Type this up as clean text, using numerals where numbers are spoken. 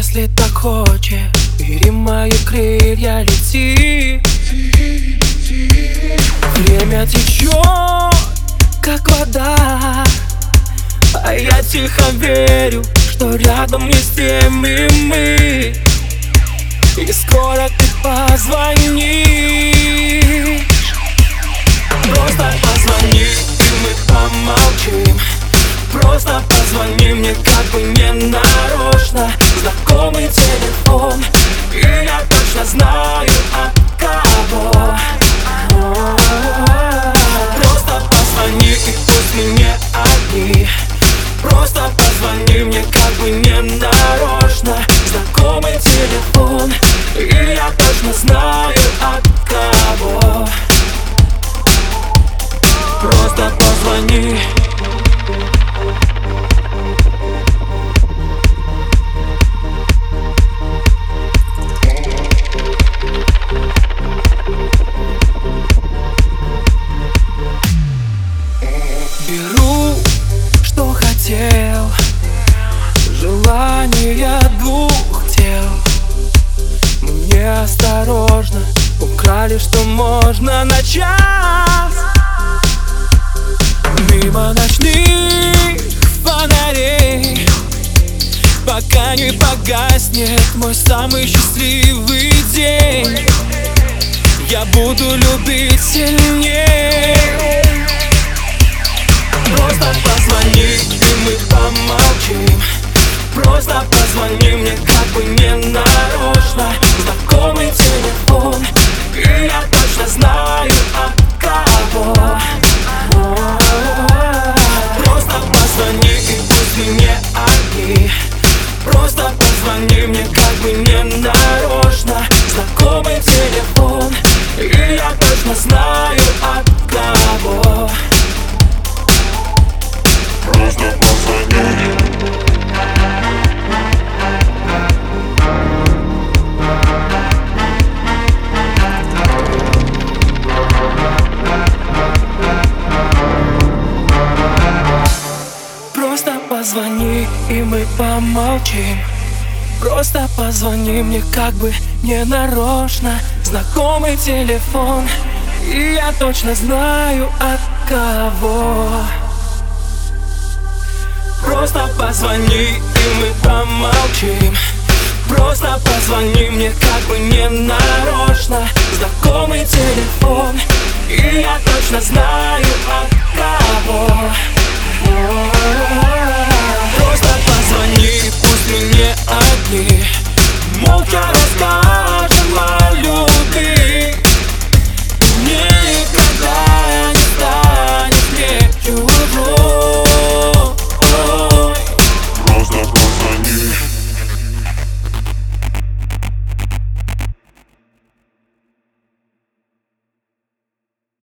если так хочешь. Бери мои крылья, лети. Время течет, как вода, а я тихо верю, что рядом не с теми мы. И скоро ты позвонишь, просто позвони, и мы помолчим. Просто позвони мне, как бы не нарочно. Знакомый телефон, и я точно знаю, от кого. Просто позвони, и пусть мы не одни. Просто позвони мне, как бы не нарочно. Знакомый телефон, и я точно знаю, от кого. Просто позвони. Беру, что хотел, желание двух тел. Мне осторожно украли, что можно на час. Мимо ночных фонарей, пока не погаснет мой самый счастливый день. Я буду любить сильнее. Просто позвони, и мы помолчим. Просто позвони мне, как бы не нарочно. Знакомый телефон, и я точно знаю, от кого. Просто позвони, и пусть мы не одни. Просто позвони мне, как бы не нарочно. Знакомый телефон, и я точно знаю, от кого. Просто позвони. Просто позвони, и мы помолчим. Просто позвони мне, как бы не нарочно. Знакомый телефон, и я точно знаю, от кого. Просто позвони, и мы помолчим. Просто позвони мне, как бы не нарочно. Знакомый телефон, и я точно знаю.